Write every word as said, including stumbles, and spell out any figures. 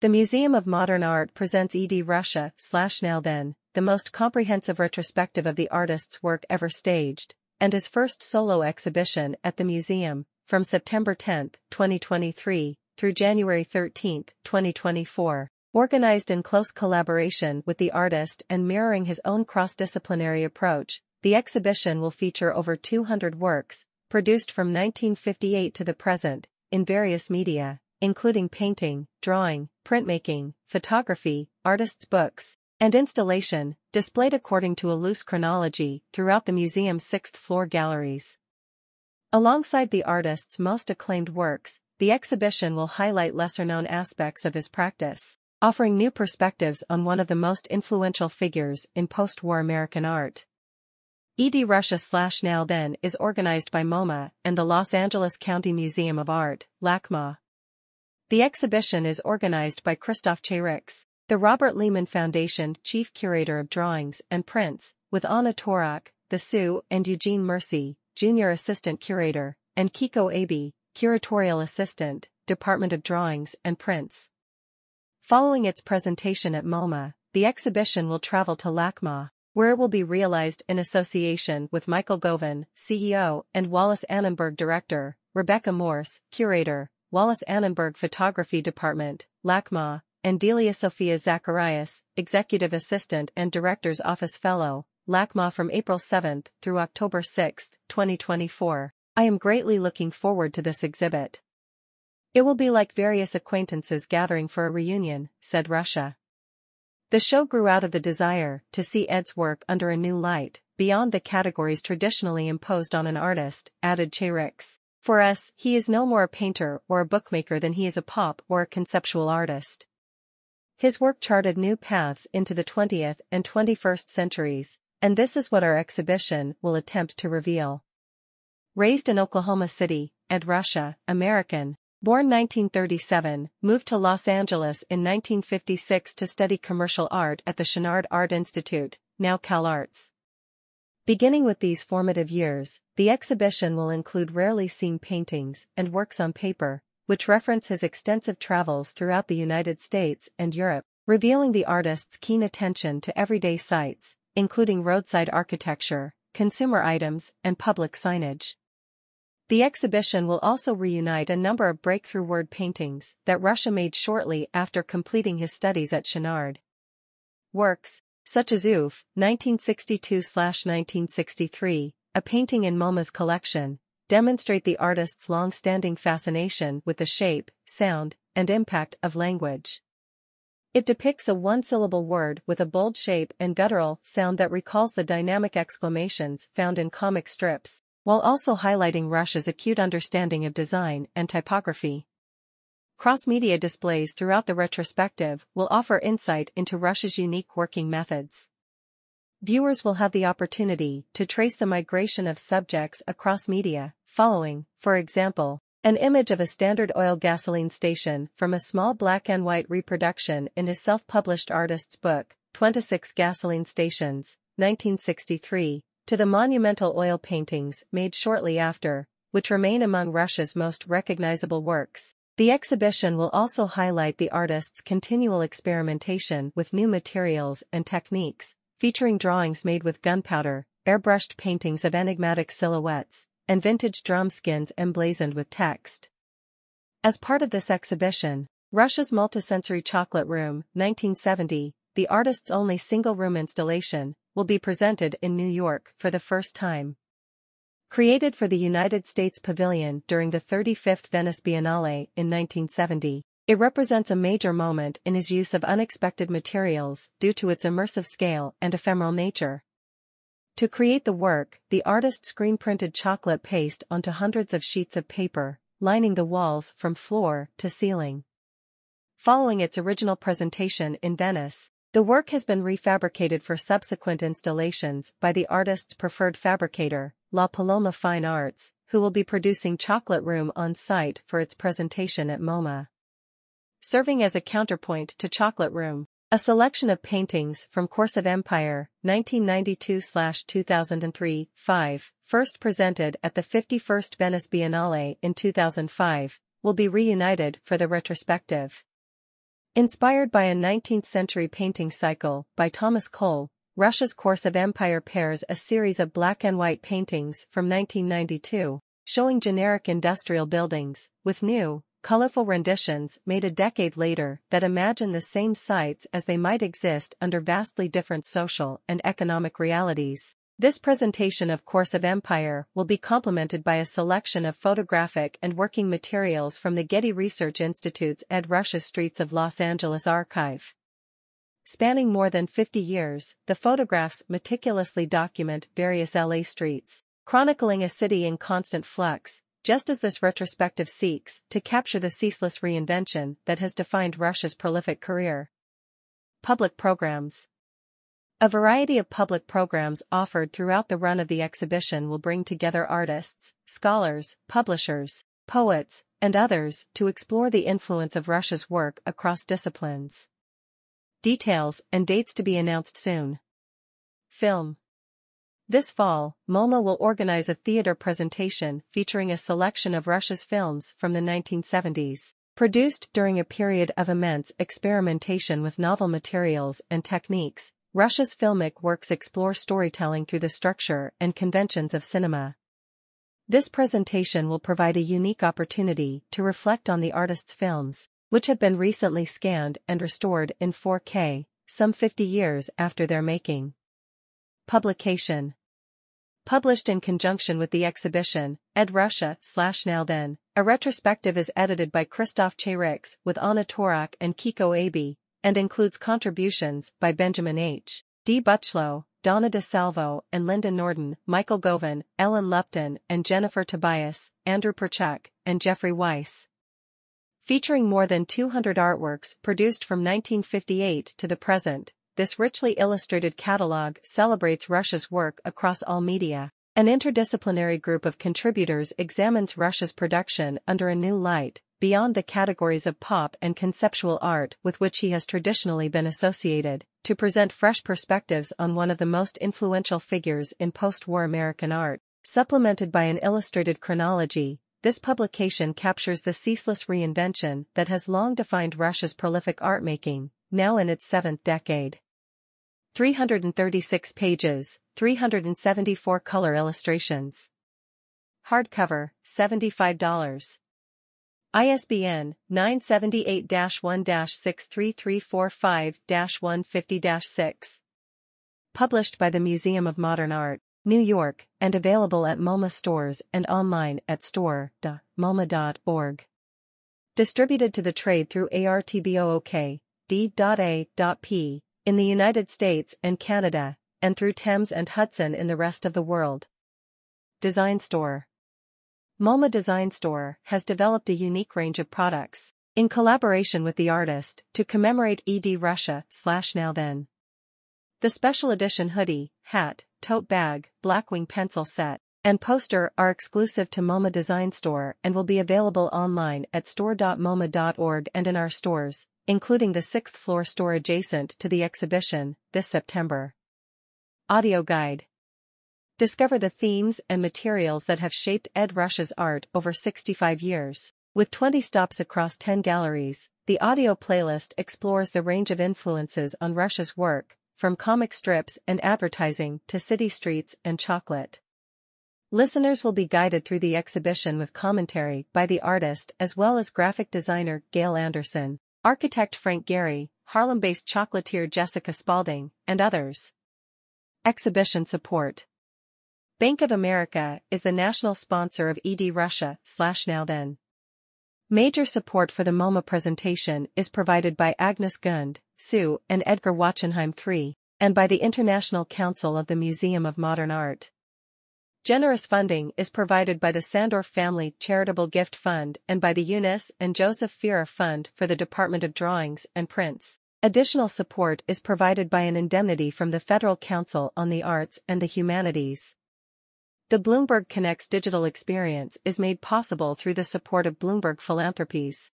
The Museum of Modern Art presents Ed Ruscha slash Now Then, the most comprehensive retrospective of the artist's work ever staged, and his first solo exhibition at the museum, from September tenth, twenty twenty-three, through January thirteenth, twenty twenty-four, organized in close collaboration with the artist and mirroring his own cross-disciplinary approach. The exhibition will feature over two hundred works, produced from nineteen fifty-eight to the present, in various media, including painting, drawing, printmaking, photography, artists' books, and installation, displayed according to a loose chronology throughout the museum's sixth-floor galleries. Alongside the artist's most acclaimed works, the exhibition will highlight lesser-known aspects of his practice, offering new perspectives on one of the most influential figures in post-war American art. Ed Ruscha Now Then is organized by MoMA and the Los Angeles County Museum of Art, LACMA. The exhibition is organized by Christophe Cherix, the Robert Lehman Foundation Chief Curator of Drawings and Prints, with Anna Torak, the Sue and Eugene Mercy, Junior Assistant Curator, and Kiko Abe, Curatorial Assistant, Department of Drawings and Prints. Following its presentation at MoMA, the exhibition will travel to LACMA, where it will be realized in association with Michael Govan, C E O, and Wallace Annenberg Director, Rebecca Morse, Curator, Wallace Annenberg Photography Department, LACMA, and Delia Sophia Zacharias, Executive Assistant and Director's Office Fellow, LACMA, from April seventh through October sixth, twenty twenty-four. I am greatly looking forward to this exhibit. It will be like various acquaintances gathering for a reunion, said Ruscha. The show grew out of the desire to see Ed's work under a new light, beyond the categories traditionally imposed on an artist, added Cherix. For us, he is no more a painter or a bookmaker than he is a pop or a conceptual artist. His work charted new paths into the twentieth and twenty-first centuries, and this is what our exhibition will attempt to reveal. Raised in Oklahoma City, Ed Ruscha, American, born nineteen thirty-seven, moved to Los Angeles in nineteen fifty-six to study commercial art at the Chouinard Art Institute, now CalArts. Beginning with these formative years, the exhibition will include rarely seen paintings and works on paper, which reference his extensive travels throughout the United States and Europe, revealing the artist's keen attention to everyday sights, including roadside architecture, consumer items, and public signage. The exhibition will also reunite a number of breakthrough word paintings that Ruscha made shortly after completing his studies at Chouinard. Works, such as Oof, nineteen sixty-two to nineteen sixty-three, a painting in MoMA's collection, demonstrate the artist's long-standing fascination with the shape, sound, and impact of language. It depicts a one-syllable word with a bold shape and guttural sound that recalls the dynamic exclamations found in comic strips, while also highlighting Ruscha's acute understanding of design and typography. Cross-media displays throughout the retrospective will offer insight into Ruscha's unique working methods. Viewers will have the opportunity to trace the migration of subjects across media, following, for example, an image of a Standard Oil gasoline station from a small black and white reproduction in his self-published artist's book, twenty-six Gasoline Stations, nineteen sixty-three, to the monumental oil paintings made shortly after, which remain among Ruscha's most recognizable works. The exhibition will also highlight the artist's continual experimentation with new materials and techniques, featuring drawings made with gunpowder, airbrushed paintings of enigmatic silhouettes, and vintage drum skins emblazoned with text. As part of this exhibition, Ruscha's Multisensory Chocolate Room, nineteen seventy, the artist's only single-room installation, will be presented in New York for the first time. Created for the United States Pavilion during the thirty-fifth Venice Biennale in nineteen seventy, it represents a major moment in his use of unexpected materials due to its immersive scale and ephemeral nature. To create the work, the artist screen-printed chocolate paste onto hundreds of sheets of paper, lining the walls from floor to ceiling. Following its original presentation in Venice, the work has been refabricated for subsequent installations by the artist's preferred fabricator, La Paloma Fine Arts, who will be producing Chocolate Room on site for its presentation at MoMA. Serving as a counterpoint to Chocolate Room, a selection of paintings from Course of Empire, nineteen ninety-two to two thousand three, five, first presented at the fifty-first Venice Biennale in two thousand five, will be reunited for the retrospective. Inspired by a nineteenth-century painting cycle by Thomas Cole, Russia's course of empire pairs a series of black and white paintings from nineteen ninety-two, showing generic industrial buildings, with new, colorful renditions made a decade later that imagine the same sites as they might exist under vastly different social and economic realities. This presentation of Course of Empire will be complemented by a selection of photographic and working materials from the Getty Research Institute's Ed Ruscha Streets of Los Angeles archive. Spanning more than fifty years, the photographs meticulously document various L A streets, chronicling a city in constant flux, just as this retrospective seeks to capture the ceaseless reinvention that has defined Russia's prolific career. Public programs. A variety of public programs offered throughout the run of the exhibition will bring together artists, scholars, publishers, poets, and others to explore the influence of Russia's work across disciplines. Details and dates to be announced soon. Film. This fall, MoMA will organize a theater presentation featuring a selection of Russia's films from the nineteen seventies, produced during a period of immense experimentation with novel materials and techniques. Russia's filmic works explore storytelling through the structure and conventions of cinema. This presentation will provide a unique opportunity to reflect on the artist's films, which have been recently scanned and restored in four K, some fifty years after their making. Publication. Published in conjunction with the exhibition, Ed Ruscha slash Now Then, a retrospective is edited by Christophe Cherix with Anna Torak and Kiko Abe, and includes contributions by Benjamin H. D. Buchloh, Donna DeSalvo and Linda Norden, Michael Govan, Ellen Lupton and Jennifer Tobias, Andrew Perchuk, and Jeffrey Weiss. Featuring more than two hundred artworks produced from nineteen fifty-eight to the present, this richly illustrated catalog celebrates Russia's work across all media. An interdisciplinary group of contributors examines Russia's production under a new light, beyond the categories of pop and conceptual art with which he has traditionally been associated, to present fresh perspectives on one of the most influential figures in post-war American art. Supplemented by an illustrated chronology, this publication captures the ceaseless reinvention that has long defined Russia's prolific art making, now in its seventh decade. three hundred thirty-six pages, three hundred seventy-four color illustrations. Hardcover, seventy-five dollars. I S B N nine seven eight dash one dash six three three four five dash one five zero dash six. Published by the Museum of Modern Art, New York, and available at MoMA stores and online at store dot moma dot org. Distributed to the trade through ARTBOOK, D A P, in the United States and Canada, and through Thames and Hudson in the rest of the world. Design Store. MoMA Design Store has developed a unique range of products, in collaboration with the artist, to commemorate Ed Ruscha slash Now Then. The special edition hoodie, hat, tote bag, Blackwing pencil set, and poster are exclusive to MoMA Design Store and will be available online at store dot moma dot org and in our stores, including the sixth floor store adjacent to the exhibition, this September. Audio Guide. Discover the themes and materials that have shaped Ed Ruscha's art over sixty-five years. With twenty stops across ten galleries, the audio playlist explores the range of influences on Ruscha's work, from comic strips and advertising to city streets and chocolate. Listeners will be guided through the exhibition with commentary by the artist as well as graphic designer Gail Anderson, architect Frank Gehry, Harlem-based chocolatier Jessica Spaulding, and others. Exhibition support. Bank of America is the national sponsor of Ed Ruscha slash Now Then. Major support for the MoMA presentation is provided by Agnes Gund, Sue and Edgar Wachenheim the third, and by the International Council of the Museum of Modern Art. Generous funding is provided by the Sandor Family Charitable Gift Fund and by the Eunice and Joseph Fira Fund for the Department of Drawings and Prints. Additional support is provided by an indemnity from the Federal Council on the Arts and the Humanities. The Bloomberg Connects digital experience is made possible through the support of Bloomberg Philanthropies,